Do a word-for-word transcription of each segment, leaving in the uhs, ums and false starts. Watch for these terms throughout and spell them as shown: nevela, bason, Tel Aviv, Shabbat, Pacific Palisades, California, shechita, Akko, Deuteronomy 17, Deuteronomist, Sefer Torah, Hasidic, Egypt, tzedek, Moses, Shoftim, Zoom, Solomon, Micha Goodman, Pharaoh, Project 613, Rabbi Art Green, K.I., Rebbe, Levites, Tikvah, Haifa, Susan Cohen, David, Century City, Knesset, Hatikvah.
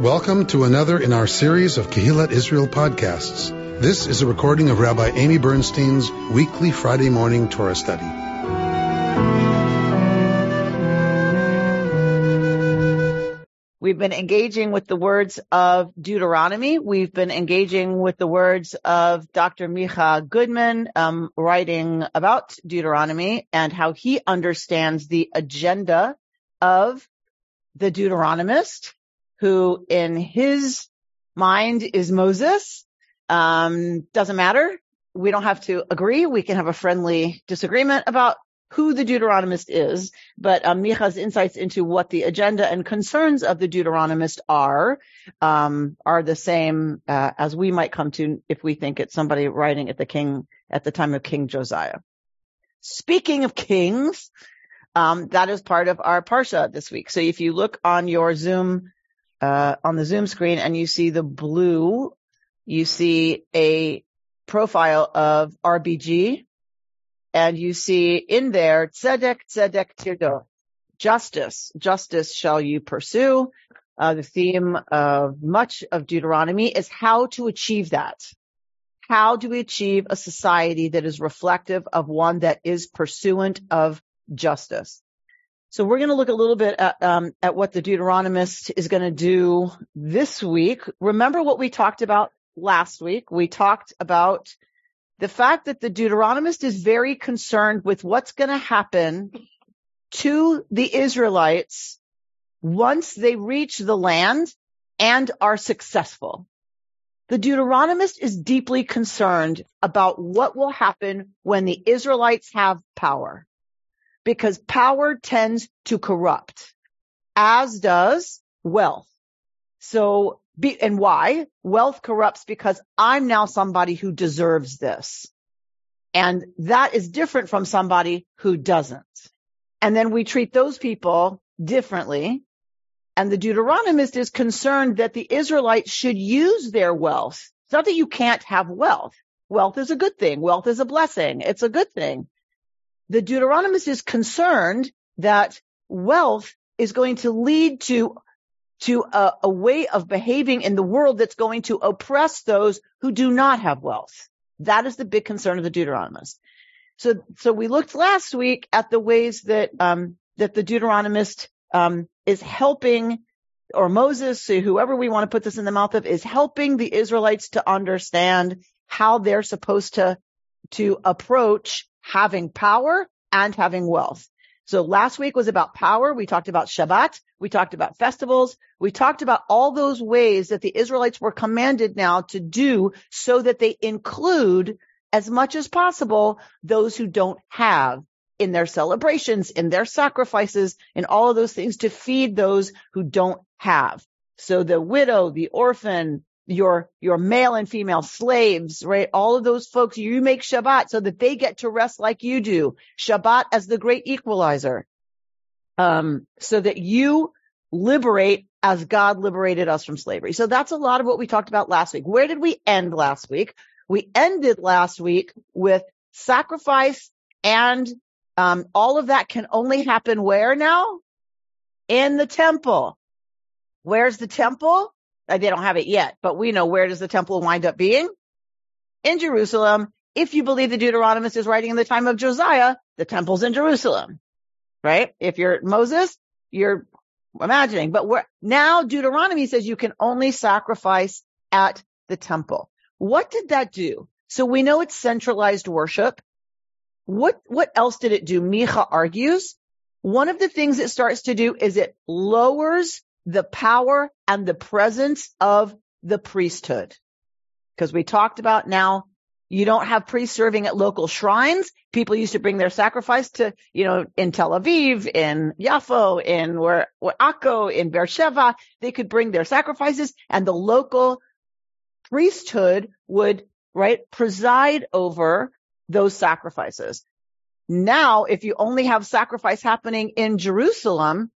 Welcome to another in our series of Kehillat Israel podcasts. This is a recording of Rabbi Amy Bernstein's weekly Friday morning Torah study. We've been engaging with the words of Deuteronomy. We've been engaging with the words of Doctor Micha Goodman, um, writing about Deuteronomy and how he understands the agenda of the Deuteronomist, who in his mind is Moses. Um, doesn't matter. We don't have to agree. We can have a friendly disagreement about who the Deuteronomist is, but um, Micha's insights into what the agenda and concerns of the Deuteronomist are, um, are the same uh, as we might come to if we think it's somebody writing at the king at the time of King Josiah. Speaking of kings, um, that is part of our Parsha this week. So if you look on your Zoom Uh, on the Zoom screen and you see the blue, you see a profile of R B G, and you see in there, tzedek, tzedek, tirdo. Justice, justice shall you pursue. Uh, the theme of much of Deuteronomy is how to achieve that. How do we achieve a society that is reflective of one that is pursuant of justice? So we're going to look a little bit at, um, at what the Deuteronomist is going to do this week. Remember what we talked about last week. We talked about the fact that the Deuteronomist is very concerned with what's going to happen to the Israelites once they reach the land and are successful. The Deuteronomist is deeply concerned about what will happen when the Israelites have power, because power tends to corrupt, as does wealth. So, be, and why? Wealth corrupts because I'm now somebody who deserves this. And that is different from somebody who doesn't. And then we treat those people differently. And the Deuteronomist is concerned that the Israelites should use their wealth. It's not that you can't have wealth. Wealth is a good thing. Wealth is a blessing. It's a good thing. The Deuteronomist is concerned that wealth is going to lead to, to a, a way of behaving in the world that's going to oppress those who do not have wealth. That is the big concern of the Deuteronomist. So, so we looked last week at the ways that, um, that the Deuteronomist, um, is helping, or Moses, so whoever we want to put this in the mouth of, is helping the Israelites to understand how they're supposed to, to approach having power and having wealth. So last week was about power. We talked about Shabbat. We talked about festivals. We talked about all those ways that the Israelites were commanded now to do so that they include as much as possible those who don't have in their celebrations, in their sacrifices, in all of those things to feed those who don't have. So the widow, the orphan, your, your male and female slaves, right? All of those folks, you make Shabbat so that they get to rest like you do. Shabbat as the great equalizer. Um, so that you liberate as God liberated us from slavery. So that's a lot of what we talked about last week. Where did we end last week? We ended last week with sacrifice, and, um, all of that can only happen where now? In the temple. Where's the temple? They don't have it yet, but we know, where does the temple wind up being? In Jerusalem. If you believe the Deuteronomist is writing in the time of Josiah, the temple's in Jerusalem, right? If you're Moses, you're imagining. But we're, now Deuteronomy says you can only sacrifice at the temple. What did that do? So we know it's centralized worship. What, what else did it do? Micha argues one of the things it starts to do is it lowers the power and the presence of the priesthood. Because we talked about now, you don't have priests serving at local shrines. People used to bring their sacrifice to, you know, in Tel Aviv, in Yaffo, in where, where Akko, in Batsheva. They could bring their sacrifices, and the local priesthood would, right, preside over those sacrifices. Now, if you only have sacrifice happening in Jerusalem,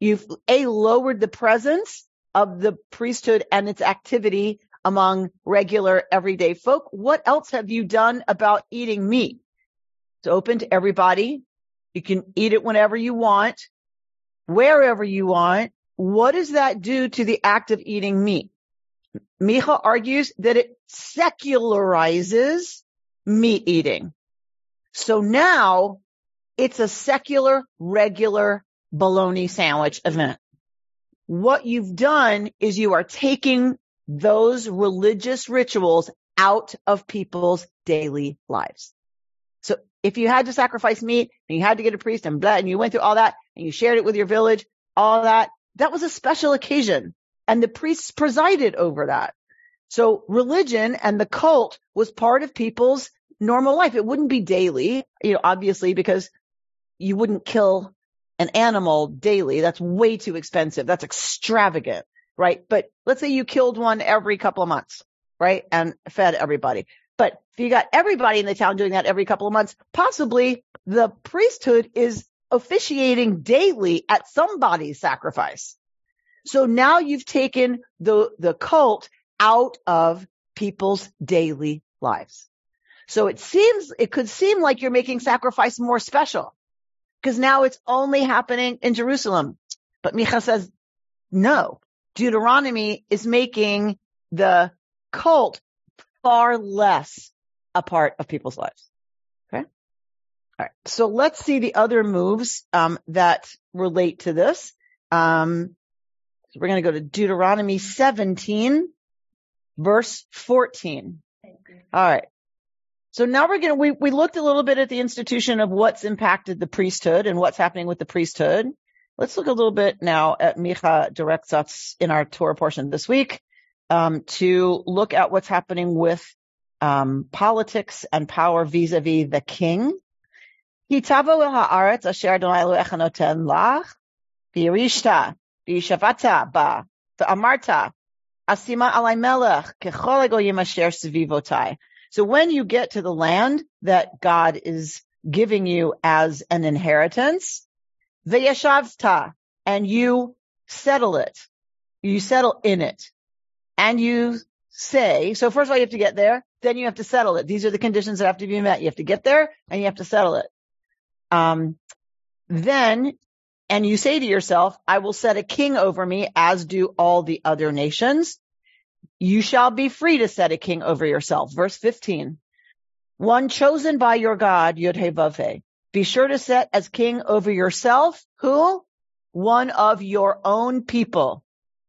you've A, lowered the presence of the priesthood and its activity among regular everyday folk. What else have you done about eating meat? It's open to everybody. You can eat it whenever you want, wherever you want. what does that do to the act of eating meat? Micha argues that it secularizes meat eating. So now it's a secular, regular bologna sandwich event. What you've done is you are taking those religious rituals out of people's daily lives. So if you had to sacrifice meat and you had to get a priest and blah, and you went through all that and you shared it with your village, all that, that was a special occasion. And the priests presided over that. So religion and the cult was part of people's normal life. It wouldn't be daily, you know, obviously, because you wouldn't kill an animal daily. That's way too expensive. That's extravagant, right? But let's say you killed one every couple of months, right? And fed everybody. But if you got everybody in the town doing that every couple of months, possibly the priesthood is officiating daily at somebody's sacrifice. So now you've taken the, the cult out of people's daily lives. So it seems, it could seem like you're making sacrifice more special because now it's only happening in Jerusalem. But Micha says, no, Deuteronomy is making the cult far less a part of people's lives. Okay. All right. So let's see the other moves, um, that relate to this. Um, so we're going to go to Deuteronomy seventeen, verse fourteen. All right. So now we're going to, we, we looked a little bit at the institution of what's impacted the priesthood and what's happening with the priesthood. Let's look a little bit now at Micha directs us in our Torah portion this week, um, to look at what's happening with, um, politics and power vis-a-vis the king. So when you get to the land that God is giving you as an inheritance, v'yeshavta, and you settle it, you settle in it, and you say, so first of all, you have to get there, then you have to settle it. These are the conditions that have to be met. You have to get there, and you have to settle it. Um, then, and you say to yourself, I will set a king over me, as do all the other nations. You shall be free to set a king over yourself. Verse fifteen, one chosen by your God, Yod-Heh-Vav-Heh. Be sure to set as king over yourself, who? One of your own people.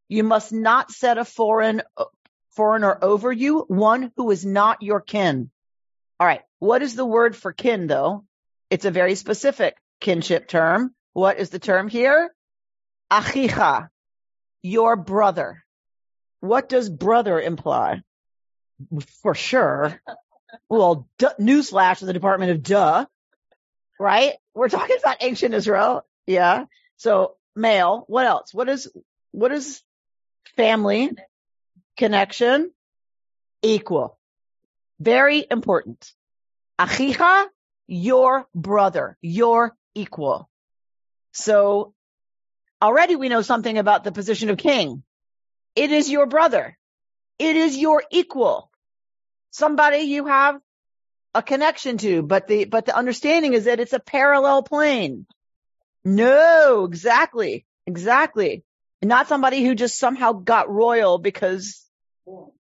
You must not set a foreign, foreigner over you, one who is not your kin. All right. What is the word for kin, though? It's a very specific kinship term. What is the term here? Achicha, your brother. What does brother imply? For sure. Well, duh, newsflash to the Department of Duh, right? We're talking about ancient Israel. Yeah. So male. What else? What is, what is family connection? Equal. Very important. Achicha, your brother, your equal. So already we know something about the position of king. It is your brother. It is your equal. Somebody you have a connection to, but the, but the understanding is that it's a parallel plane. No, exactly. Exactly. Not somebody who just somehow got royal because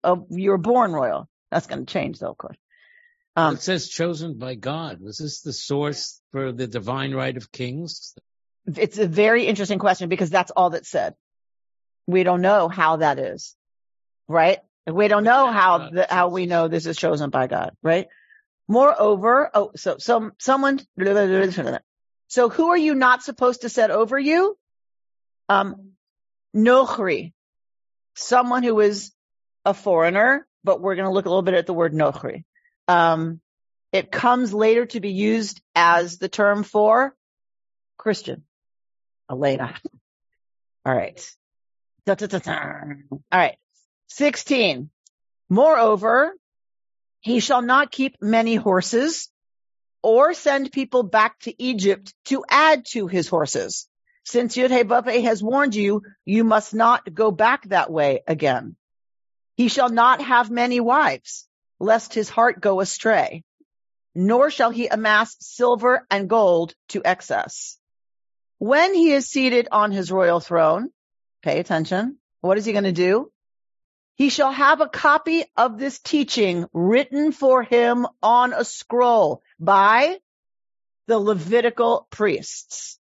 of you're born royal. That's going to change though, of course. Um, it says chosen by God. Was this the source for the divine right of kings? It's a very interesting question because that's all that's said. We don't know how that is, right? We don't know how the, how we know this is chosen by God, right? Moreover, oh, so some someone. So who are you not supposed to set over you? Um, nochri, someone who is a foreigner. But we're going to look a little bit at the word nochri. Um, it comes later to be used as the term for Christian. Elena. All right. Da, da, da, da. All right. sixteen. Moreover, he shall not keep many horses or send people back to Egypt to add to his horses. Since Yod-Heh-Vav-Heh has warned you, you must not go back that way again. He shall not have many wives, lest his heart go astray, nor shall he amass silver and gold to excess. When he is seated on his royal throne, Pay attention. What is he going to do? He shall have a copy of this teaching written for him on a scroll by the Levitical priests.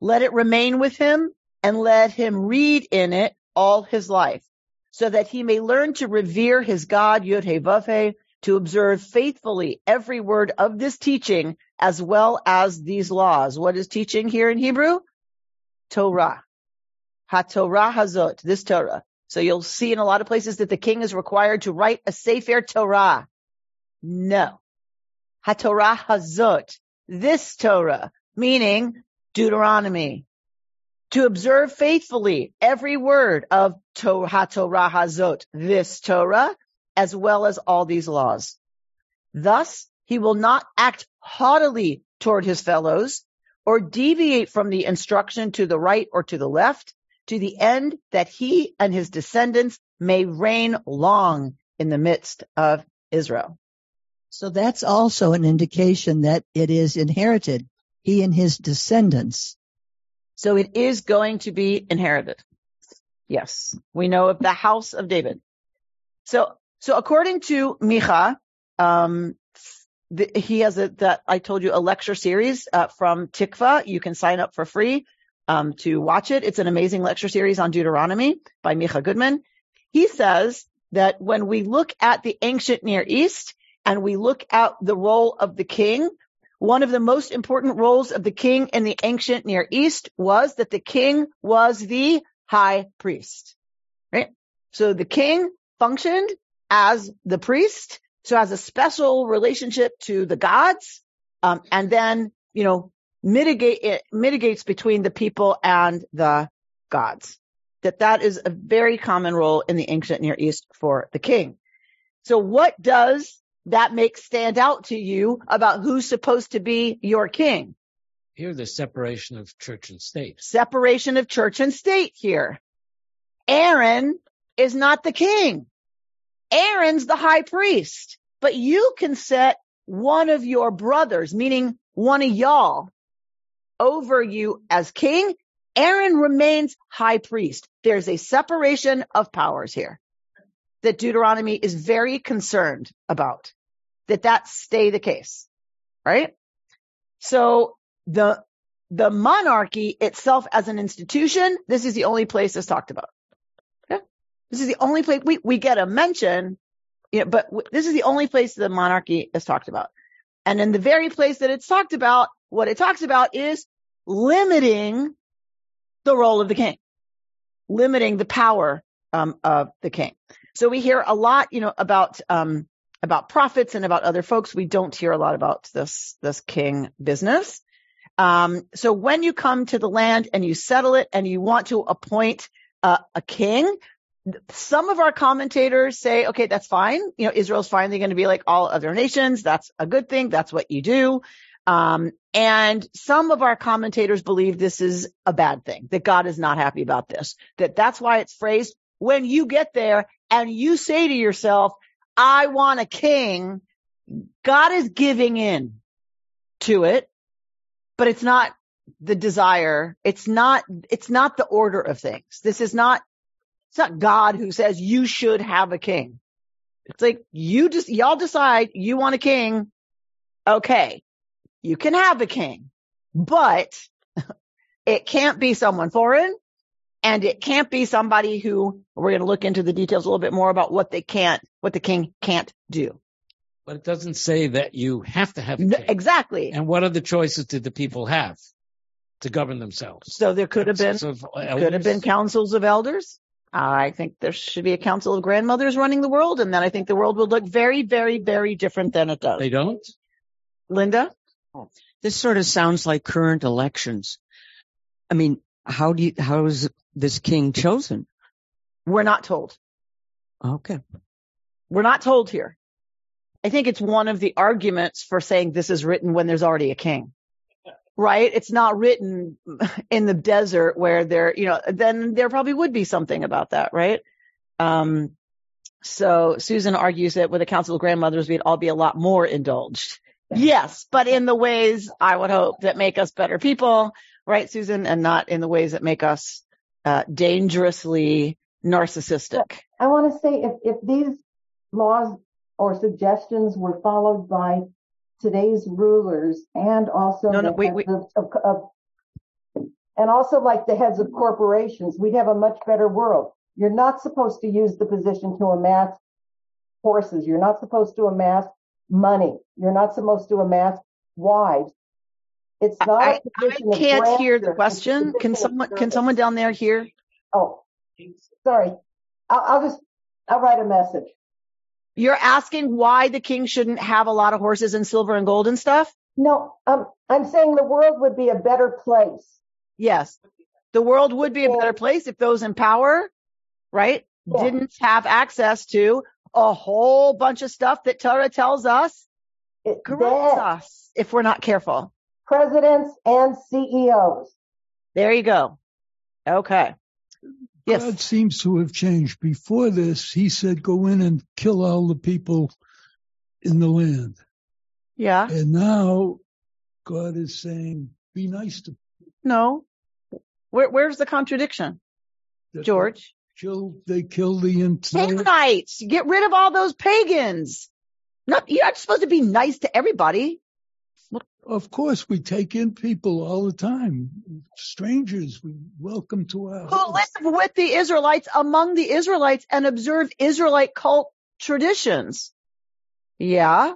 Let it remain with him and let him read in it all his life, so that he may learn to revere his God, Yod-Heh-Vav-Heh, to observe faithfully every word of this teaching as well as these laws. What is teaching here in Hebrew? Torah. HaTorah Hazot, this Torah. So you'll see in a lot of places that the king is required to write a Sefer Torah. No. HaTorah Hazot, this Torah, meaning Deuteronomy. To observe faithfully every word of HaTorah Hazot, this Torah, as well as all these laws. Thus, he will not act haughtily toward his fellows or deviate from the instruction to the right or to the left, to the end that he and his descendants may reign long in the midst of Israel. So that's also an indication that it is inherited, he and his descendants. So it is going to be inherited. Yes, we know of the house of David. So so according to Micha, um, the, he has a, that I told you, a lecture series uh, from Tikvah. You can sign up for free. Um, to watch it. It's an amazing lecture series on Deuteronomy by Micha Goodman. He says that when we look at the ancient Near East and we look at the role of the king, one of the most important roles of the king in the ancient Near East was that the king was the high priest, right? So the king functioned as the priest, so has a special relationship to the gods, um, and then, you know, mitigate it mitigates between the people and the gods. That that is a very common role in the ancient Near East for the king. So what does that make stand out to you about who's supposed to be your king? Here, the separation of church and state. Separation of church and state here. Aaron is not the king. Aaron's the high priest. But you can set one of your brothers, meaning one of y'all, over you as king. Aaron remains high priest. There's a separation of powers here that Deuteronomy is very concerned about, that that stay the case, right? So the the monarchy itself as an institution, this is the only place it's talked about. Okay? This is the only place we, we get a mention, you know, but w- this is the only place the monarchy is talked about. And in the very place that it's talked about, what it talks about is limiting the role of the king, limiting the power um, of the king. So we hear a lot, you know, about um, about prophets and about other folks. We don't hear a lot about this this king business. Um, so when you come to the land and you settle it and you want to appoint uh, a king, some of our commentators say, okay, that's fine. You know, Israel's finally going to be like all other nations. That's a good thing. That's what you do. Um, and some of our commentators believe this is a bad thing, that God is not happy about this, that that's why it's phrased when you get there and you say to yourself, I want a king. God is giving in to it, but it's not the desire. It's not, it's not the order of things. This is not, it's not God who says you should have a king. It's like you just, y'all decide you want a king. Okay. You can have a king, but it can't be someone foreign, and it can't be somebody who, we're going to look into the details a little bit more about what they can't, what the king can't do. But it doesn't say that you have to have a king. Exactly. And what other choices did the people have to govern themselves? So there could have been, could have been councils of elders. I think there should be a council of grandmothers running the world, and then I think the world would look very, very, very different than it does. They don't? Linda? Oh, this sort of sounds like current elections. I mean, how do you, how is this king chosen? We're not told. Okay. We're not told here. I think it's one of the arguments for saying this is written when there's already a king, right? It's not written in the desert where there, you know, then there probably would be something about that, right? Um, so Susan argues that with a council of grandmothers, we'd all be a lot more indulged. Yes, but in the ways I would hope that make us better people, right, Susan, and not in the ways that make us uh, dangerously narcissistic. I want to say if, if these laws or suggestions were followed by today's rulers and also no, the no, wait, wait. Of, of, of and also like the heads of corporations, we'd have a much better world. You're not supposed to use the position to amass horses. You're not supposed to amass money. You're not supposed to amass wives. It's not. I, a position I can't of hear the question. Can someone? Can someone down there hear? Oh, sorry. I'll, I'll just. I'll write a message. You're asking why the king shouldn't have a lot of horses and silver and gold and stuff? No, um, I'm saying the world would be a better place. Yes, the world would be a better place if those in power, right, yeah. didn't have access to a whole bunch of stuff that Torah tells us it, corrupts us if we're not careful. Presidents and C E Os. There you go. Okay. Yes. God seems to have changed. Before this, he said, go in and kill all the people in the land. Yeah. And now God is saying, be nice to people. No. Where, where's the contradiction, that George? They kill, they kill the entire... Paganites! Get rid of all those pagans! Not, you're not supposed to be nice to everybody. Of course, we take in people all the time. Strangers, we welcome to our... Who live with the Israelites, among the Israelites, and observe Israelite cult traditions. Yeah.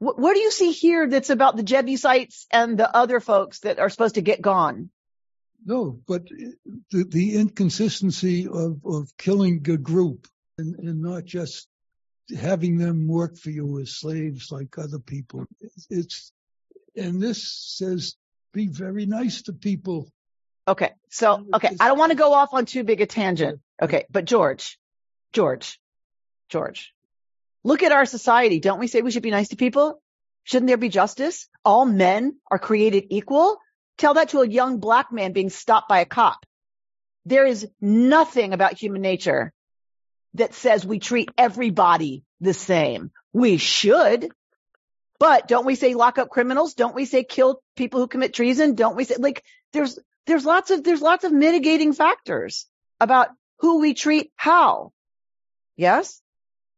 What, what do you see here that's about the Jebusites and the other folks that are supposed to get gone? No, but the, the inconsistency of, of killing a group and, and not just having them work for you as slaves like other people. It's... And this says, be very nice to people. Okay. So, okay. I don't want to go off on too big a tangent. Okay. But George, George, George, look at our society. Don't we say we should be nice to people? Shouldn't there be justice? All men are created equal. Tell that to a young black man being stopped by a cop. There is nothing about human nature that says we treat everybody the same. We should. But don't we say lock up criminals? Don't we say kill people who commit treason? Don't we say like there's there's lots of there's lots of mitigating factors about who we treat how? Yes,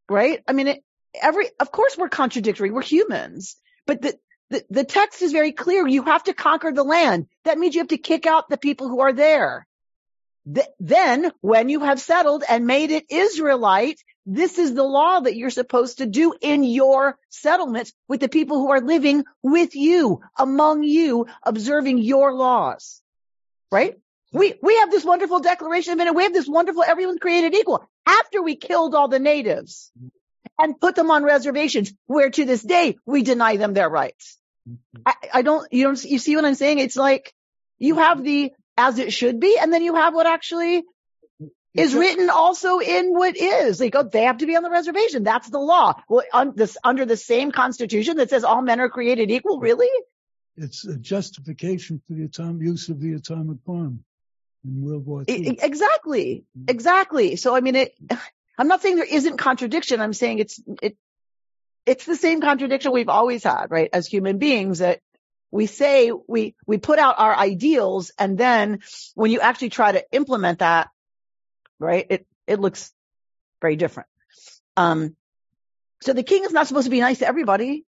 right? I mean, it, every of course we're contradictory. We're humans, but the, the the text is very clear. You have to conquer the land. That means you have to kick out the people who are there. Th- then, when you have settled and made it Israelite. This is the law that you're supposed to do in your settlements with the people who are living with you, among you, observing your laws, right? We we have this wonderful Declaration of Independence. We have this wonderful everyone's created equal after we killed all the natives and put them on reservations where to this day we deny them their rights. I, I don't, you don't, you see what I'm saying? It's like you have the as it should be and then you have what actually is written also in what is. They go, they have to be on the reservation. That's the law. Well, un, this, under the same constitution that says all men are created equal, really? It's a justification for the atom, use of the atomic bomb in World War Two. It, exactly. Exactly. So, I mean, it, I'm not saying there isn't contradiction. I'm saying it's it it's the same contradiction we've always had, right, as human beings that we say we we put out our ideals, and then when you actually try to implement that, right? It, it looks very different. Um, so the king is not supposed to be nice to everybody.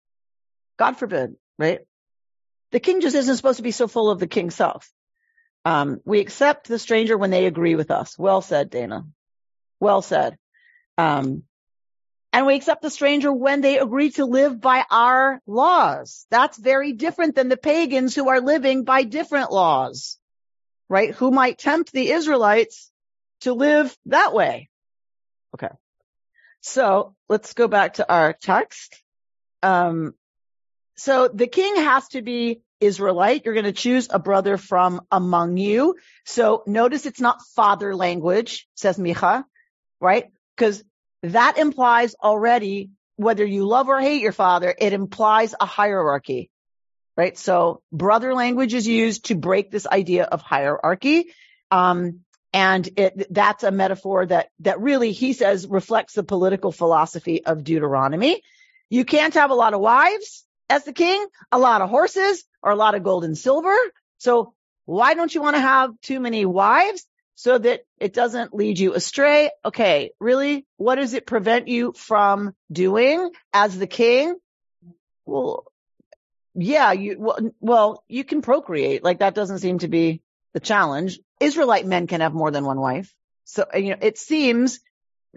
God forbid, right? The king just isn't supposed to be so full of the king's self. Um, we accept the stranger when they agree with us. Well said, Dana. Well said. Um, and we accept the stranger when they agree to live by our laws. That's very different than the pagans who are living by different laws, right? Who might tempt the Israelites to live that way. Okay. So let's go back to our text. Um, so the king has to be Israelite. You're going to choose a brother from among you. So notice it's not father language, says Micha, right? Because that implies already, whether you love or hate your father, it implies a hierarchy, right? So brother language is used to break this idea of hierarchy. Um, And it, that's a metaphor that, that really, he says, reflects the political philosophy of Deuteronomy. You can't have a lot of wives as the king, a lot of horses, or a lot of gold and silver. So why don't you want to have too many wives? so that it doesn't lead you astray. Okay, really, what does it prevent you from doing as the king? Well, yeah, you well, well, you can procreate. Like, that doesn't seem to be the challenge. Israelite men can have more than one wife. So, you know, it seems,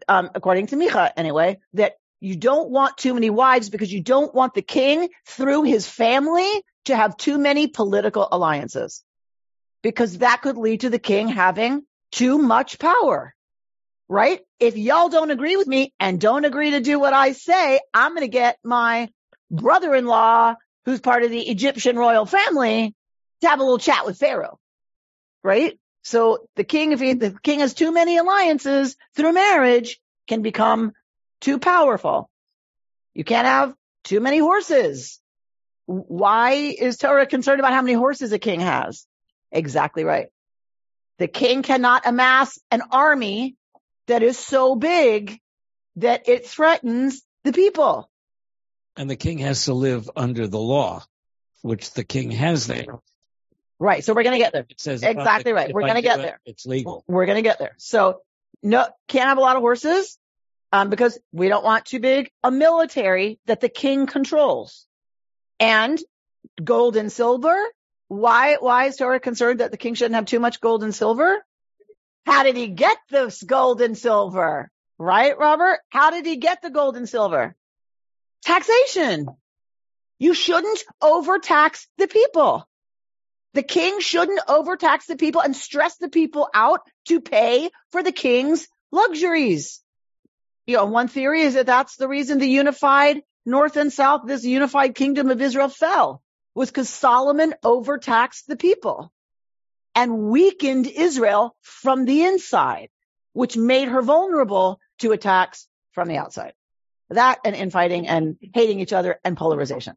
um, according to Micha anyway, that you don't want too many wives because you don't want the king through his family to have too many political alliances, because that could lead to the king having too much power, right? If y'all don't agree with me and don't agree to do what I say, I'm going to get my brother-in-law, who's part of the Egyptian royal family, to have a little chat with Pharaoh, right? So the king, if he, the king has too many alliances through marriage, can become too powerful. You can't have too many horses. Why is Torah concerned about how many horses a king has? Exactly right. The king cannot amass an army that is so big that it threatens the people. And the king has to live under the law, which the king has there. Right. So we're going to get there. It says exactly right. We're going to get there. It's legal. We're going to get there. So no, can't have a lot of horses, um, because we don't want too big a military that the king controls. And gold and silver. Why, why is Torah concerned that the king shouldn't have too much gold and silver? How did he get this gold and silver? Right, Robert? How did he get the gold and silver? Taxation. You shouldn't overtax the people. The king shouldn't overtax the people and stress the people out to pay for the king's luxuries. You know, one theory is that that's the reason the unified North and South, this unified kingdom of Israel fell, was because Solomon overtaxed the people and weakened Israel from the inside, which made her vulnerable to attacks from the outside. That and infighting and hating each other and polarization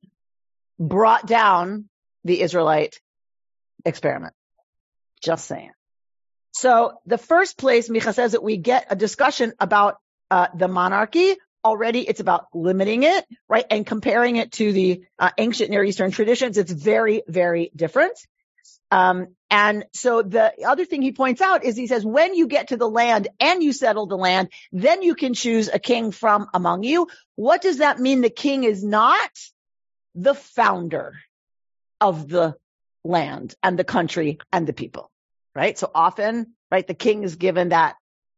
brought down the Israelite experiment. Just saying. So the first place Micha says that we get a discussion about uh, the monarchy. Already it's about limiting it, right? And comparing it to the uh, ancient Near Eastern traditions. It's very, very different. Um, and so the other thing he points out is he says, when you get to the land and you settle the land, then you can choose a king from among you. What does that mean? The king is not the founder of the land and the country and the people, right? So often, right, the king is given that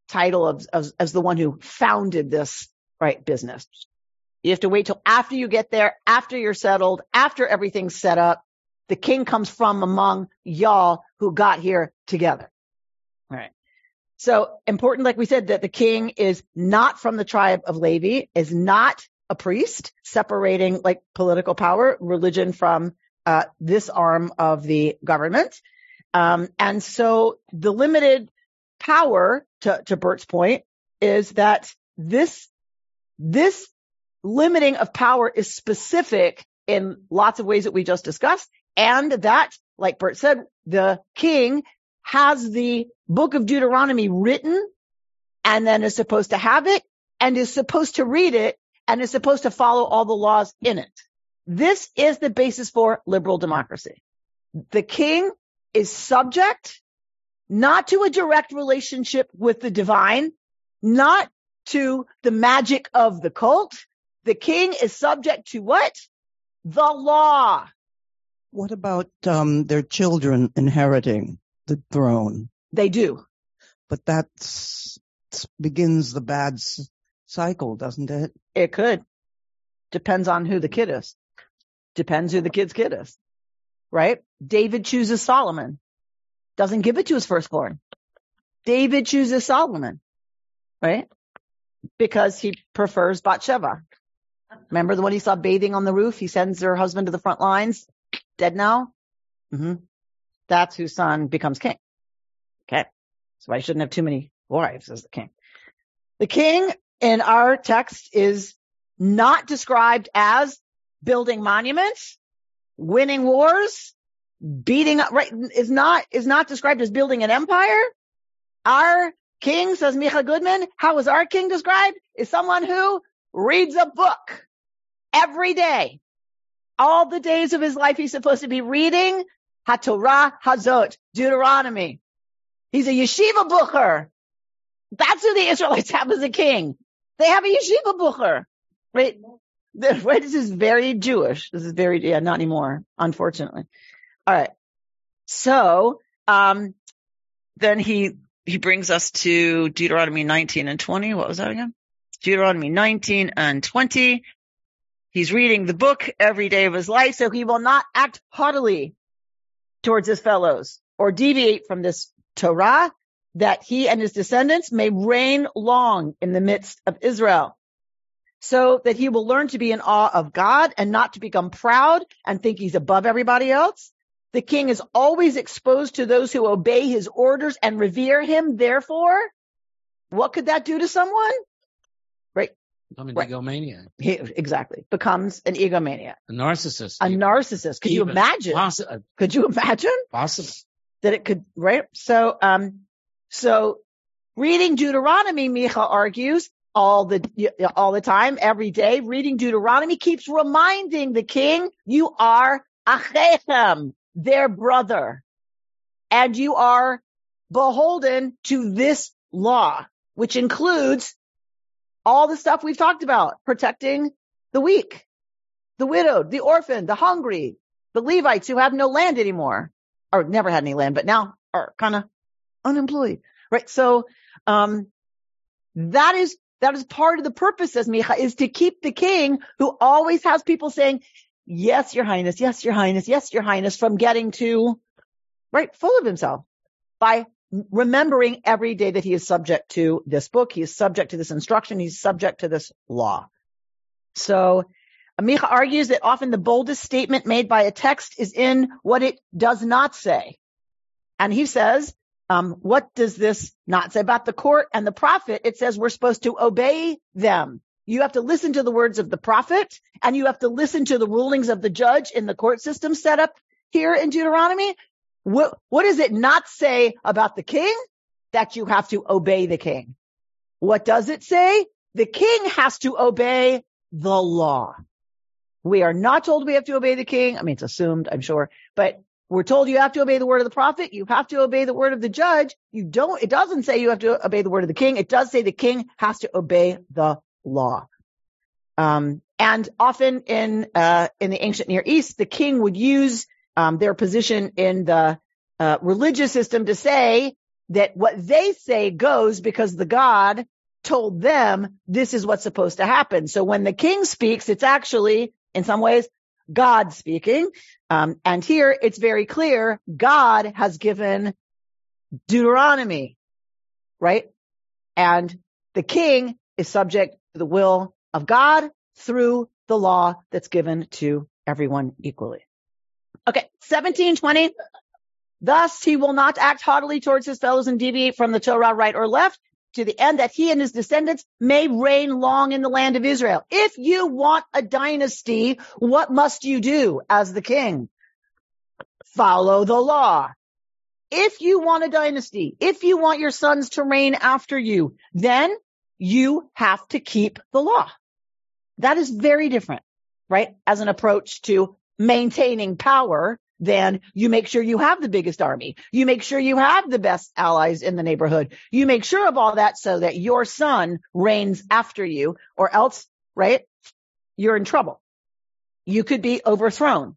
title of, of as the one who founded this, right, business. You have to wait till after you get there, after you're settled, after everything's set up. The king comes from among y'all who got here together. All right. So important, like we said, that the king is not from the tribe of Levi, is not a priest, separating like political power, religion from Uh, this arm of the government. Um, and so the limited power, to, to Bert's point, is that this, this limiting of power is specific in lots of ways that we just discussed. And that, like Bert said, the king has the book of Deuteronomy written and then is supposed to have it and is supposed to read it and is supposed to follow all the laws in it. This is the basis for liberal democracy. The king is subject not to a direct relationship with the divine, not to the magic of the cult. The king is subject to what? The law. What about um, their children inheriting the throne? They do. But that begins the bad s- cycle, doesn't it? It could. Depends on who the kid is. Depends who the kid's kid is, right? David chooses Solomon. Doesn't give it to his firstborn. David chooses Solomon, right? Because he prefers Batsheva. Remember the one he saw bathing on the roof? He sends her husband to the front lines. Dead now? Mm-hmm. That's whose son becomes king. Okay. So I shouldn't have too many wives as the king. The king in our text is not described as building monuments, winning wars, beating up, right? Is not, is not described as building an empire. Our king, says Micha Goodman, how is our king described? Is someone who reads a book every day. All the days of his life, he's supposed to be reading HaTorah Hazot, Deuteronomy. He's a yeshiva bucher. That's who the Israelites have as a king. They have a yeshiva bucher. Right? This is very Jewish. This is very, yeah, not anymore, unfortunately. All right. So, um, then he, he brings us to Deuteronomy nineteen and twenty. What was that again? Deuteronomy nineteen and twenty. He's reading the book every day of his life, so he will not act haughtily towards his fellows or deviate from this Torah, that he and his descendants may reign long in the midst of Israel, so that he will learn to be in awe of God and not to become proud and think he's above everybody else. The king is always exposed to those who obey his orders and revere him. Therefore, what could that do to someone? Right. Become an right. egomaniac. He, exactly. Becomes an egomaniac. A narcissist. A even. narcissist. Could even. you imagine? Possi- could you imagine? Possible. That it could, right? So, um, so reading Deuteronomy, Micha argues, all the, all the time, every day, reading Deuteronomy keeps reminding the king, you are Achechem, their brother, and you are beholden to this law, which includes all the stuff we've talked about, protecting the weak, the widowed, the orphan, the hungry, the Levites who have no land anymore, or never had any land, but now are kind of unemployed, right? So, um, that is, that is part of the purpose, says Micha, is to keep the king, who always has people saying, yes, your highness, yes, your highness, yes, your highness, from getting too, right, full of himself by remembering every day that he is subject to this book. He is subject to this instruction. He's subject to this law. So Micha argues that often the boldest statement made by a text is in what it does not say. And he says, Um, what does this not say about the court and the prophet? It says we're supposed to obey them. You have to listen to the words of the prophet, and you have to listen to the rulings of the judge in the court system set up here in Deuteronomy. What, what does it not say about the king? That you have to obey the king. What does it say? The king has to obey the law. We are not told we have to obey the king. I mean, it's assumed, I'm sure, but we're told you have to obey the word of the prophet. You have to obey the word of the judge. You don't, it doesn't say you have to obey the word of the king. It does say the king has to obey the law. Um, and often in, uh, in the ancient Near East, the king would use, um, their position in the, uh, religious system to say that what they say goes because the God told them this is what's supposed to happen. So when the king speaks, it's actually in some ways God speaking. Um, and here it's very clear God has given Deuteronomy, right? And the king is subject to the will of God through the law that's given to everyone equally. Okay, seventeen twenty. Thus he will not act haughtily towards his fellows and deviate from the Torah right or left, to the end that he and his descendants may reign long in the land of Israel. If you want a dynasty, what must you do as the king? Follow the law. If you want a dynasty, if you want your sons to reign after you, then you have to keep the law. That is very different, right? As an approach to maintaining power, then you make sure you have the biggest army. You make sure you have the best allies in the neighborhood. You make sure of all that so that your son reigns after you, or else, right, you're in trouble. You could be overthrown.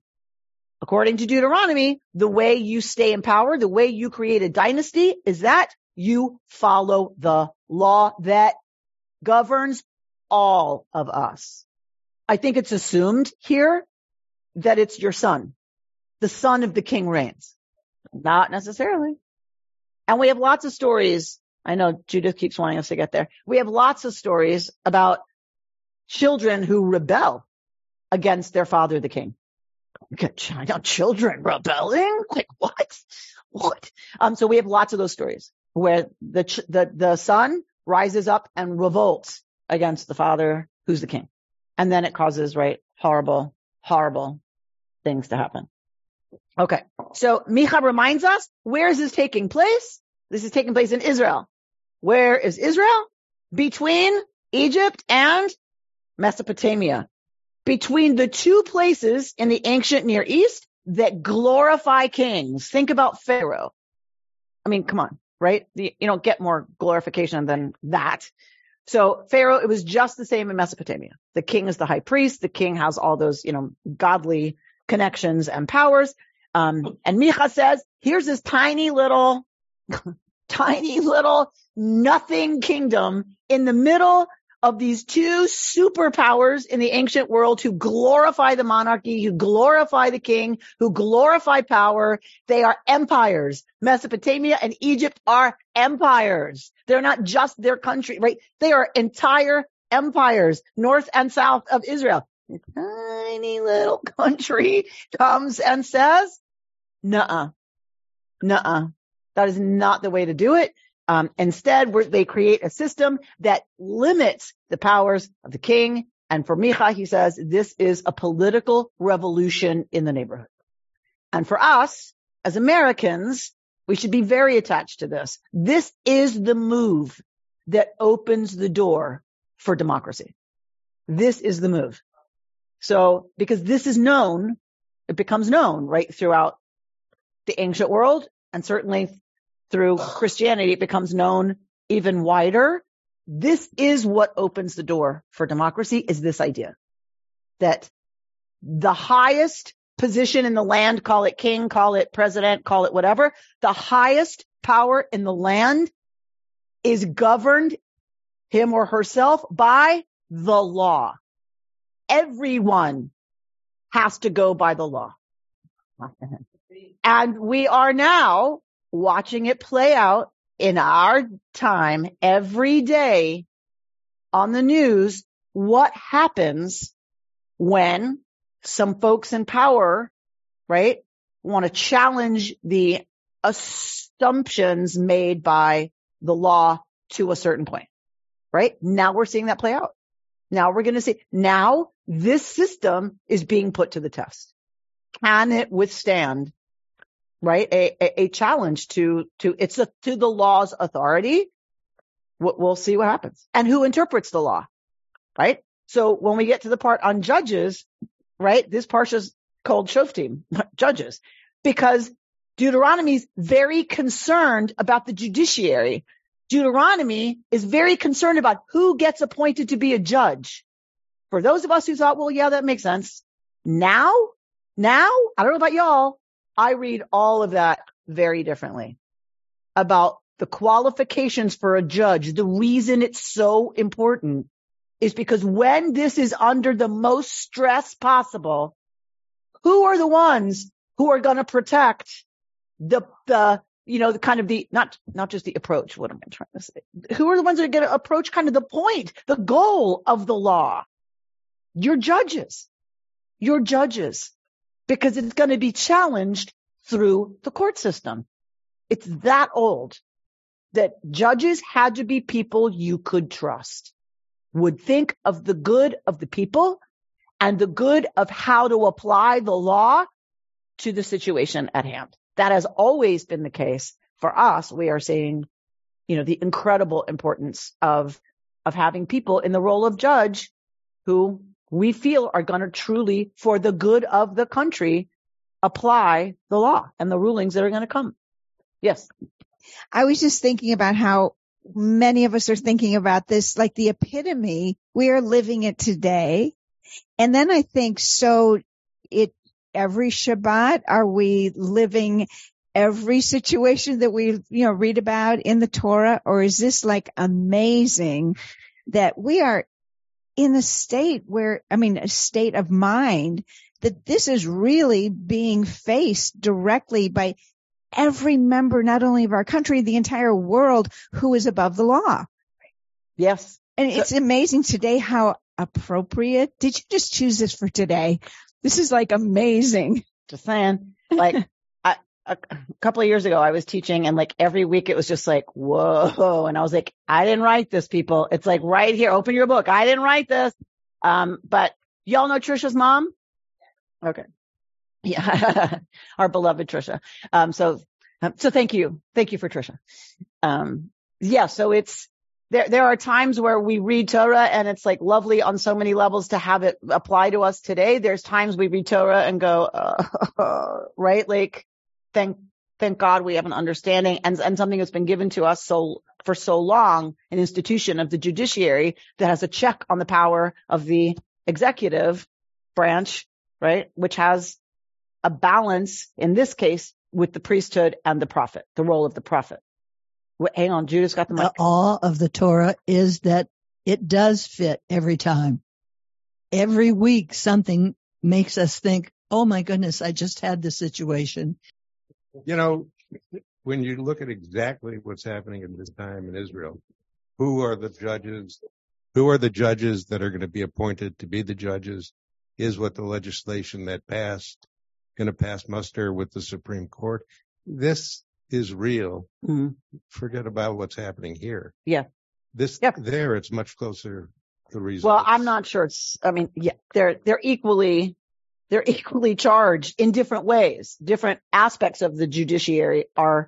According to Deuteronomy, the way you stay in power, the way you create a dynasty, is that you follow the law that governs all of us. I think it's assumed here that it's your son. The son of the king reigns. Not necessarily. And we have lots of stories. I know Judith keeps wanting us to get there. We have lots of stories about children who rebel against their father, the king. I know children rebelling? Like what? What? Um, so we have lots of those stories where the, ch- the, the son rises up and revolts against the father, who's the king. And then it causes, right, horrible, horrible things to happen. Okay, so Micha reminds us, where is this taking place? This is taking place in Israel. Where is Israel? Between Egypt and Mesopotamia. Between the two places in the ancient Near East that glorify kings. Think about Pharaoh. I mean, come on. right? The, you don't get more glorification than that. So Pharaoh, it was just the same in Mesopotamia. The king is the high priest. The king has all those, you know, godly connections and powers. Um, and Micha says, here's this tiny little, tiny little nothing kingdom in the middle of these two superpowers in the ancient world who glorify the monarchy, who glorify the king, who glorify power. They are empires. Mesopotamia and Egypt are empires. They're not just their country, right? They are entire empires, north and south of Israel. A tiny little country comes and says, nuh-uh, nuh-uh. That is not the way to do it. Um, instead, we're, they create a system that limits the powers of the king. And for Micha, he says, this is a political revolution in the neighborhood. And for us, as Americans, we should be very attached to this. This is the move that opens the door for democracy. This is the move. So, because this is known, it becomes known, right, throughout the ancient world, and certainly through Christianity, it becomes known even wider. This is what opens the door for democracy, is this idea that the highest position in the land, call it king, call it president, call it whatever, the highest power in the land is governed, him or herself, by the law. Everyone has to go by the law. And we are now watching it play out in our time every day on the news. What happens when some folks in power, right, want to challenge the assumptions made by the law to a certain point, right? Now we're seeing that play out. Now we're going to see, now this system is being put to the test. Can it withstand, right, a, a, a challenge to, to, it's a, to the law's authority? We'll, we'll see what happens. And who interprets the law, right? So when we get to the part on judges, right, this parsha's called Shoftim, judges, because Deuteronomy's very concerned about the judiciary. Deuteronomy is very concerned about who gets appointed to be a judge. For those of us who thought, well, yeah, that makes sense. Now, now, I don't know about y'all, I read all of that very differently about the qualifications for a judge. The reason it's so important is because when this is under the most stress possible, who are the ones who are going to protect the, the, you know, the kind of the, not, not just the approach, what am I trying to say? Who are the ones that are going to approach kind of the point, the goal of the law? Your judges, your judges, because it's going to be challenged through the court system. It's that old that judges had to be people you could trust, would think of the good of the people and the good of how to apply the law to the situation at hand. That has always been the case for us. We are seeing, you know, the incredible importance of, of having people in the role of judge who we feel are going to truly, for the good of the country, apply the law and the rulings that are going to come. Yes. I was just thinking about how many of us are thinking about this, like the epitome. We are living it today. And then I think, so it, every Shabbat, are we living every situation that we, you know, read about in the Torah? Or is this like amazing that we are in a state where, I mean, a state of mind that this is really being faced directly by every member, not only of our country, the entire world, who is above the law? Yes. And so- it's amazing today how appropriate. Did you just choose this for today? This is like amazing. Just saying. Like I, a, a couple of years ago, I was teaching, and like every week it was just like, whoa. And I was like, I didn't write this, people. It's like right here. Open your book. I didn't write this. Um, but y'all know Trisha's mom? Okay. Yeah. Our beloved Trisha. Um, so, um, so thank you. Thank you for Trisha. Um, yeah. So it's, There, there are times where we read Torah and it's like lovely on so many levels to have it apply to us today. There's times we read Torah and go, uh, right? Like, thank thank God we have an understanding and, and something that's been given to us so for so long, an institution of the judiciary that has a check on the power of the executive branch, right, which has a balance, in this case, with the priesthood and the prophet, the role of the prophet. Wait, hang on, Judah's got the mic. The awe of the Torah is that it does fit every time. Every week, something makes us think, oh, my goodness, I just had this situation. You know, when you look at exactly what's happening at this time in Israel, who are the judges? Who are the judges that are going to be appointed to be the judges? Is what the legislation that passed going to pass muster with the Supreme Court? This is real. Mm-hmm. Forget about what's happening here. Yeah. This yep. there, it's much closer. The reason. Well, I'm not sure. It's. I mean, yeah, they're they're equally. They're equally charged in different ways. Different aspects of the judiciary are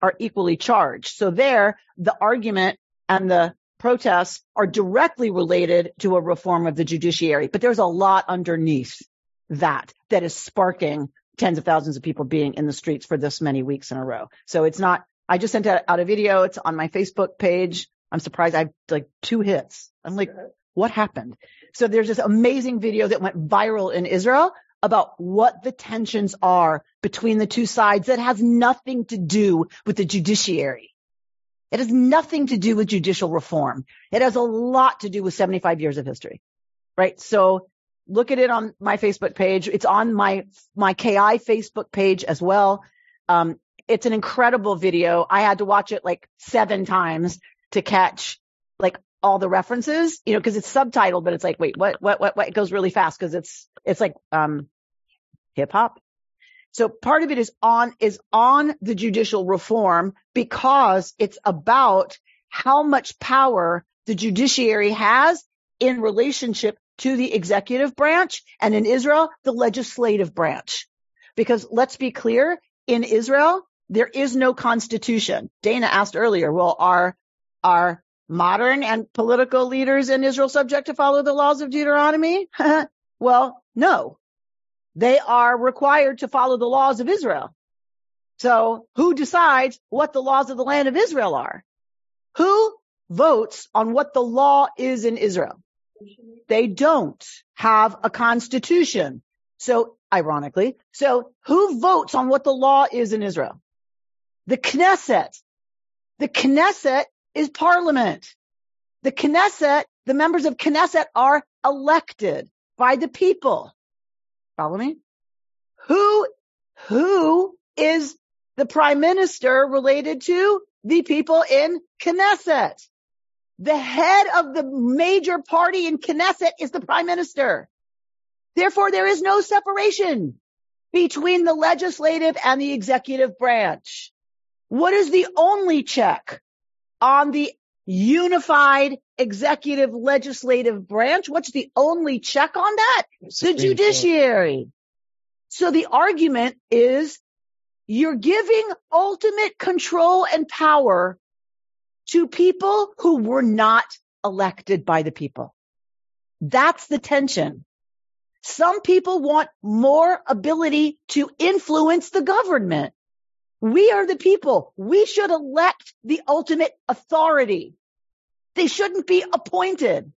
are equally charged. So there, the argument and the protests are directly related to a reform of the judiciary. But there's a lot underneath that that is sparking tens of thousands of people being in the streets for this many weeks in a row. So it's not – I just sent out a video. It's on my Facebook page. I'm surprised I have like two hits. I'm like – what happened? So there's this amazing video that went viral in Israel about what the tensions are between the two sides that has nothing to do with the judiciary. It has nothing to do with judicial reform. It has a lot to do with seventy-five years of history, right? So look at it on my Facebook page. It's on my my K I Facebook page as well. Um, it's an incredible video. I had to watch it like seven times to catch like all the references, you know, because it's subtitled, but it's like, wait, what, what, what, what? It goes really fast because it's, it's like, um, hip hop. So part of it is on, is on the judicial reform because it's about how much power the judiciary has in relationship to the executive branch and in Israel, the legislative branch. Because let's be clear, in Israel, there is no constitution. Dana asked earlier, well, are, are, modern and political leaders in Israel subject to follow the laws of Deuteronomy? Well, no. They are required to follow the laws of Israel. So who decides what the laws of the land of Israel are? Who votes on what the law is in Israel? They don't have a constitution. So, ironically, so who votes on what the law is in Israel? The Knesset. The Knesset is parliament. The Knesset, the members of Knesset are elected by the people. Follow me? Who, who is the prime minister related to? The people in Knesset. The head of the major party in Knesset is the prime minister. Therefore, there is no separation between the legislative and the executive branch. What is the only check on the unified executive legislative branch? What's the only check on that? The judiciary. So the argument is you're giving ultimate control and power to people who were not elected by the people. That's the tension. Some people want more ability to influence the government. We are the people. We should elect the ultimate authority. They shouldn't be appointed.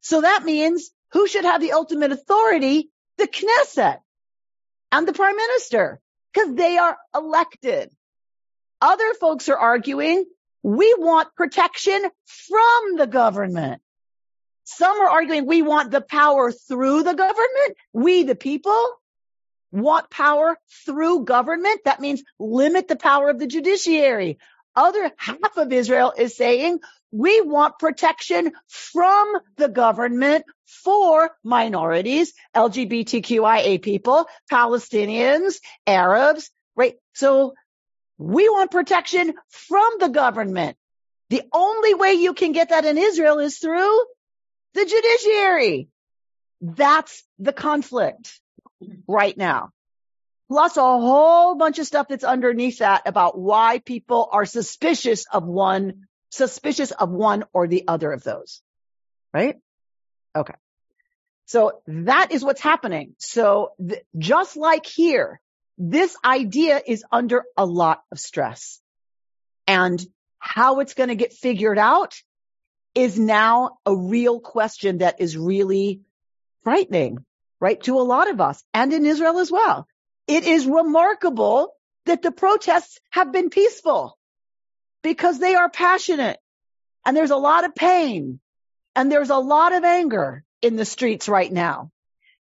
So that means who should have the ultimate authority? The Knesset and the prime minister, because they are elected. Other folks are arguing we want protection from the government. Some are arguing we want the power through the government. We, the people, want power through government. That means limit the power of the judiciary. Other half of Israel is saying we want protection from the government for minorities, L G B T Q I A people, Palestinians, Arabs, right? So we want protection from the government. The only way you can get that in Israel is through the judiciary. That's the conflict right now. Plus a whole bunch of stuff that's underneath that about why people are suspicious of one, suspicious of one or the other of those. Right? Okay. So that is what's happening. So th- just like here, this idea is under a lot of stress. And how it's going to get figured out is now a real question that is really frightening, right, to a lot of us and in Israel as well. It is remarkable that the protests have been peaceful because they are passionate and there's a lot of pain and there's a lot of anger in the streets right now.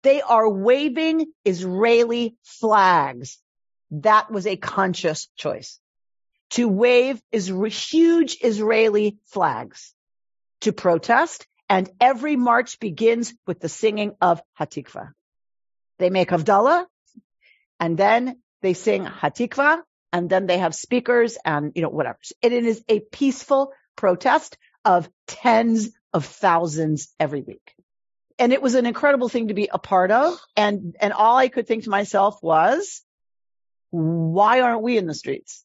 They are waving Israeli flags. That was a conscious choice, to wave Isra- huge Israeli flags to protest. And every march begins with the singing of Hatikvah. They make Havdalah and then they sing Hatikvah and then they have speakers and, you know, whatever. And it is a peaceful protest of tens of thousands every week. And it was an incredible thing to be a part of. And, and all I could think to myself was, why aren't we in the streets?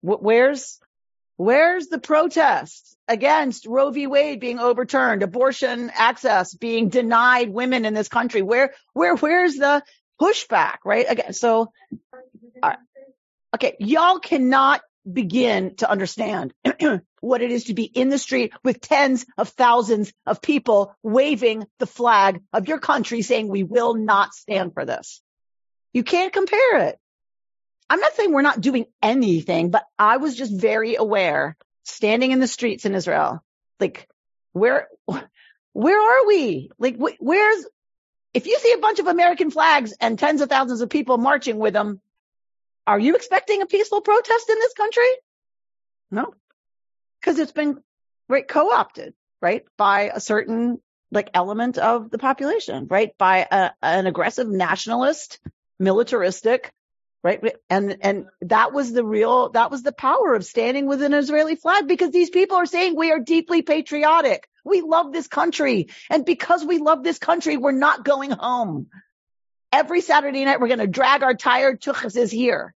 Where's, where's the protest against Roe v. Wade being overturned, abortion access being denied women in this country? Where, where, where's the pushback, right? Okay, so, uh, okay, y'all cannot begin to understand what it is to be in the street with tens of thousands of people waving the flag of your country saying we will not stand for this. You can't compare it. I'm not saying we're not doing anything, but I was just very aware standing in the streets in Israel. Like, where, where are we? Like, where's, if you see a bunch of American flags and tens of thousands of people marching with them, are you expecting a peaceful protest in this country? No, because it's been right, co-opted, right, by a certain like element of the population, right, by a, an aggressive nationalist, militaristic, right, and and that was the real that was the power of standing with an Israeli flag, because these people are saying we are deeply patriotic, we love this country, and because we love this country, we're not going home. Every Saturday night, we're going to drag our tired tuchas here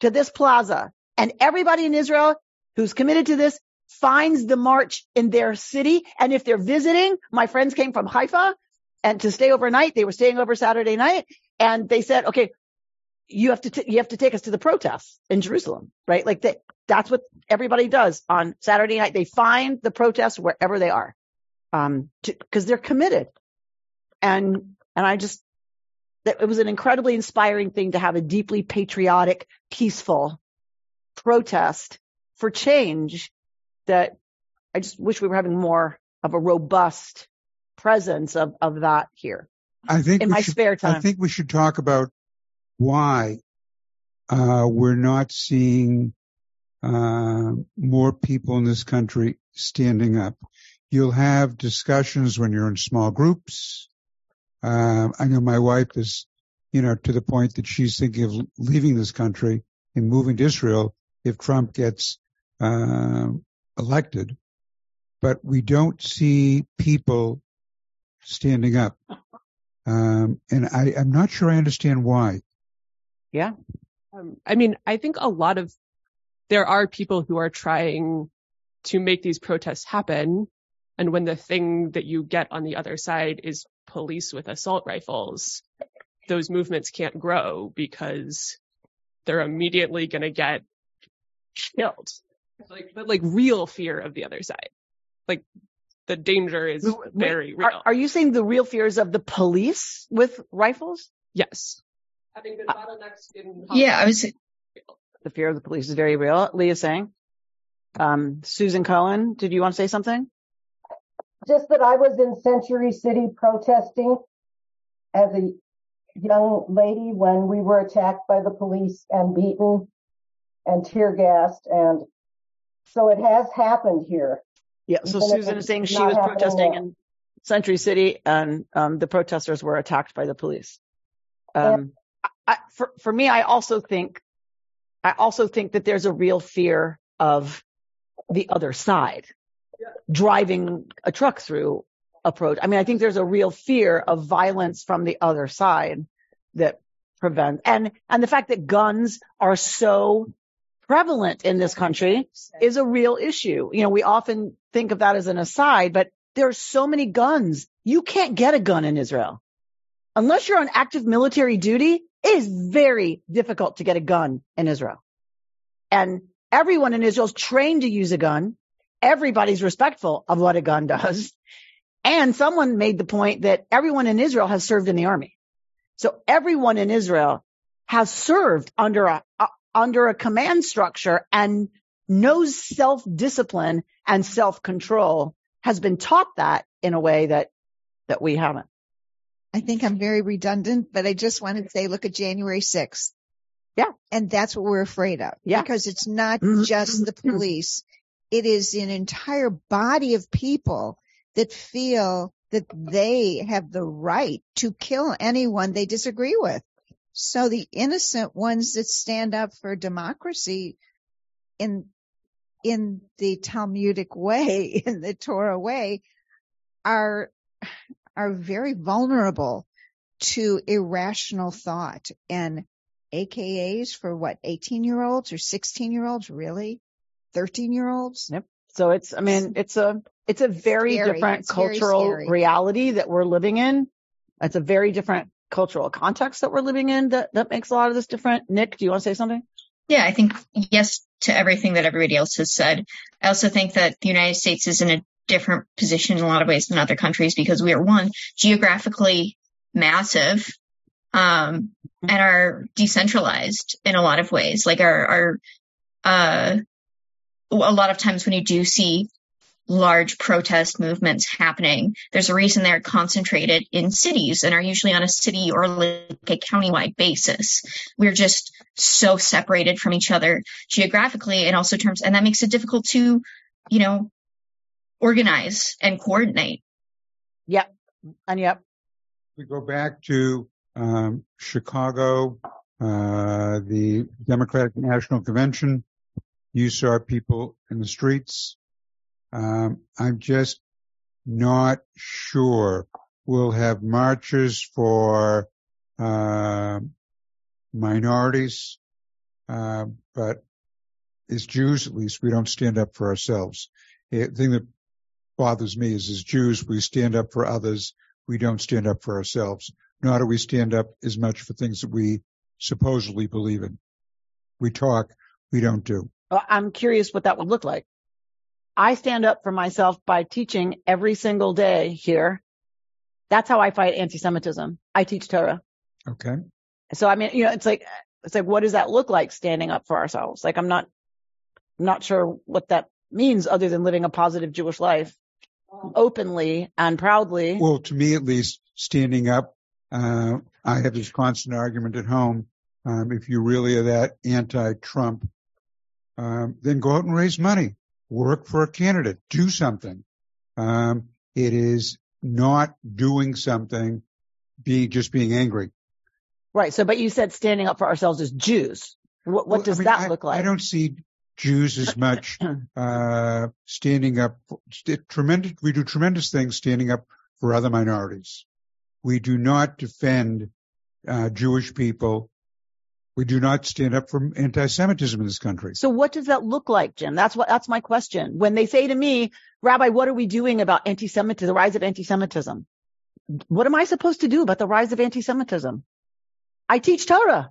to this plaza. And everybody in Israel who's committed to this finds the march in their city. And if they're visiting, my friends came from Haifa and to stay overnight. They were staying over Saturday night. And they said, okay, you have to, t- you have to take us to the protests in Jerusalem, right? Like they, that's what everybody does on Saturday night. They find the protests wherever they are, um, to, cause they're committed. And, and I just, that it was an incredibly inspiring thing to have a deeply patriotic, peaceful protest for change that I just wish we were having more of a robust presence of, of that here. I think in my should, spare time. I think we should talk about why uh, we're not seeing uh, more people in this country standing up. You'll have discussions when you're in small groups. Uh, I know my wife is, you know, to the point that she's thinking of leaving this country and moving to Israel if Trump gets uh, elected. But we don't see people standing up. Um, and I, I'm not sure I understand why. Yeah. Um, I mean, I think a lot of there are people who are trying to make these protests happen. And when the thing that you get on the other side is police with assault rifles, those movements can't grow because they're immediately going to get killed. Like, but like real fear of the other side. Like the danger is very real. Are, are you saying the real fears of the police with rifles? Yes. Having been bottlenecks in yeah, I was the fear of the police is very real. Leah's saying. Um, Susan Cohen, did you want to say something? Just that I was in Century City protesting as a young lady when we were attacked by the police and beaten and tear gassed. And so it has happened here. Yeah. So even Susan is saying she was protesting in Century City and um, the protesters were attacked by the police. Um, yeah. I, for, for me, I also think, I also think that there's a real fear of the other side driving a truck through approach. I mean, I think there's a real fear of violence from the other side that prevents, and, and the fact that guns are so prevalent in this country is a real issue. You know, we often think of that as an aside, but there are so many guns. You can't get a gun in Israel unless you're on active military duty It is very difficult to get a gun in Israel. And everyone in Israel is trained to use a gun. Everybody's respectful of what a gun does. And someone made the point that everyone in Israel has served in the army. So everyone in Israel has served under a, a under a command structure, and knows self-discipline and self-control, has been taught that in a way that that we haven't. I think I'm very redundant, but I just wanted to say, look at January sixth. Yeah. And that's what we're afraid of. Yeah. Because it's not just the police. It is an entire body of people that feel that they have the right to kill anyone they disagree with. So the innocent ones that stand up for democracy in in the Talmudic way, in the Torah way, are are very vulnerable to irrational thought. And A K As for what, eighteen-year-olds or sixteen-year-olds, really? thirteen-year-olds? Yep. So it's, I mean, it's a, it's a very scary, different cultural reality that we're living in. It's a very different cultural context that we're living in that, that makes a lot of this different. Nick, do you want to say something? Yeah, I think yes to everything that everybody else has said. I also think that the United States is in a different position in a lot of ways than other countries because we are, one, geographically massive, um, and are decentralized in a lot of ways. Like our, our, uh, a lot of times when you do see large protest movements happening, there's a reason they're concentrated in cities and are usually on a city or like a countywide basis. We're just so separated from each other geographically and also terms, and that makes it difficult to, you know, organize and coordinate. Yep. And yep. We go back to um, Chicago, uh, the Democratic National Convention. You saw people in the streets. Um, I'm just not sure we'll have marches for uh, minorities, uh, but as Jews, at least, we don't stand up for ourselves. The thing that bothers me is, as Jews, we stand up for others. We don't stand up for ourselves. Nor do we stand up as much for things that we supposedly believe in. We talk. We don't do. Well, I'm curious what that would look like. I stand up for myself by teaching every single day here. That's how I fight anti-Semitism. I teach Torah. Okay. So, I mean, you know, it's like, it's like, what does that look like, standing up for ourselves? Like, I'm not, I'm not sure what that means other than living a positive Jewish life openly and proudly. Well, to me, at least, standing up, uh, I have this constant argument at home. Um, if you really are that anti-Trump, um, then go out and raise money. Work for a candidate. Do something. Um, it is not doing something, being just being angry. Right. So, but you said standing up for ourselves as Jews. What, what well, does I mean, that I, look like? I don't see Jews as much uh, standing up. St- tremendous. We do tremendous things standing up for other minorities. We do not defend uh, Jewish people. We do not stand up for anti-Semitism in this country. So what does that look like, Jim? That's what, that's my question. When they say to me, Rabbi, what are we doing about anti-Semitism, the rise of anti-Semitism? What am I supposed to do about the rise of anti-Semitism? I teach Torah.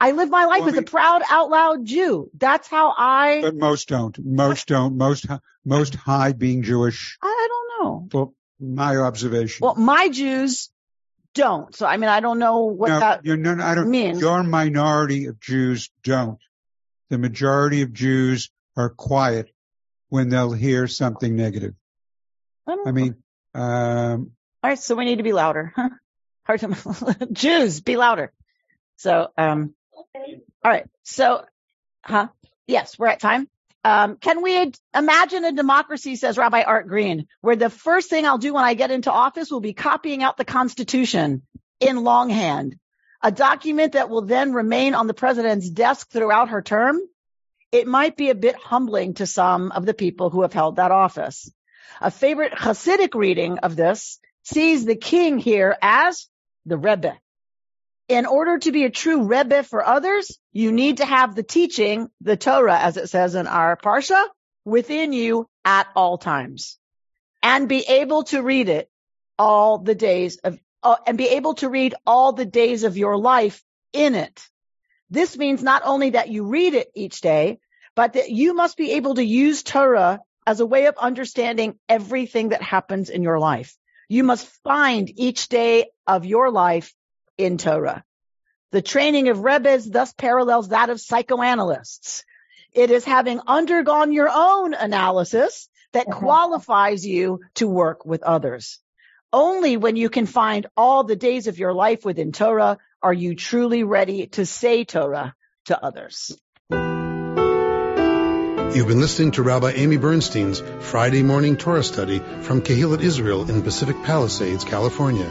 I live my life well, as I mean, a proud, out loud Jew. That's how I. But most don't. Most don't. Most, most high being Jewish. I, I don't know. Well, my observation. Well, my Jews. Don't. So, I mean, I don't know what no, that you're, no, no, I don't, means. Your minority of Jews don't. The majority of Jews are quiet when they'll hear something negative. I, I mean, um, all right. So we need to be louder. Huh? Hard to, Jews, be louder. So, um, all right. So, huh? Yes, we're at time. Um, can we ad- imagine a democracy, says Rabbi Art Green, where the first thing I'll do when I get into office will be copying out the Constitution in longhand, a document that will then remain on the president's desk throughout her term? It might be a bit humbling to some of the people who have held that office. A favorite Hasidic reading of this sees the king here as the Rebbe. In order to be a true Rebbe for others, you need to have the teaching, the Torah, as it says in our Parsha, within you at all times, and be able to read it all the days of, uh, and be able to read all the days of your life in it. This means not only that you read it each day, but that you must be able to use Torah as a way of understanding everything that happens in your life. You must find each day of your life in Torah. The training of Rebbes thus parallels that of psychoanalysts. It is having undergone your own analysis that qualifies you to work with others. Only when you can find all the days of your life within Torah are you truly ready to say Torah to others. You've been listening to Rabbi Amy Bernstein's Friday Morning Torah Study from Kehillat Israel in Pacific Palisades, California.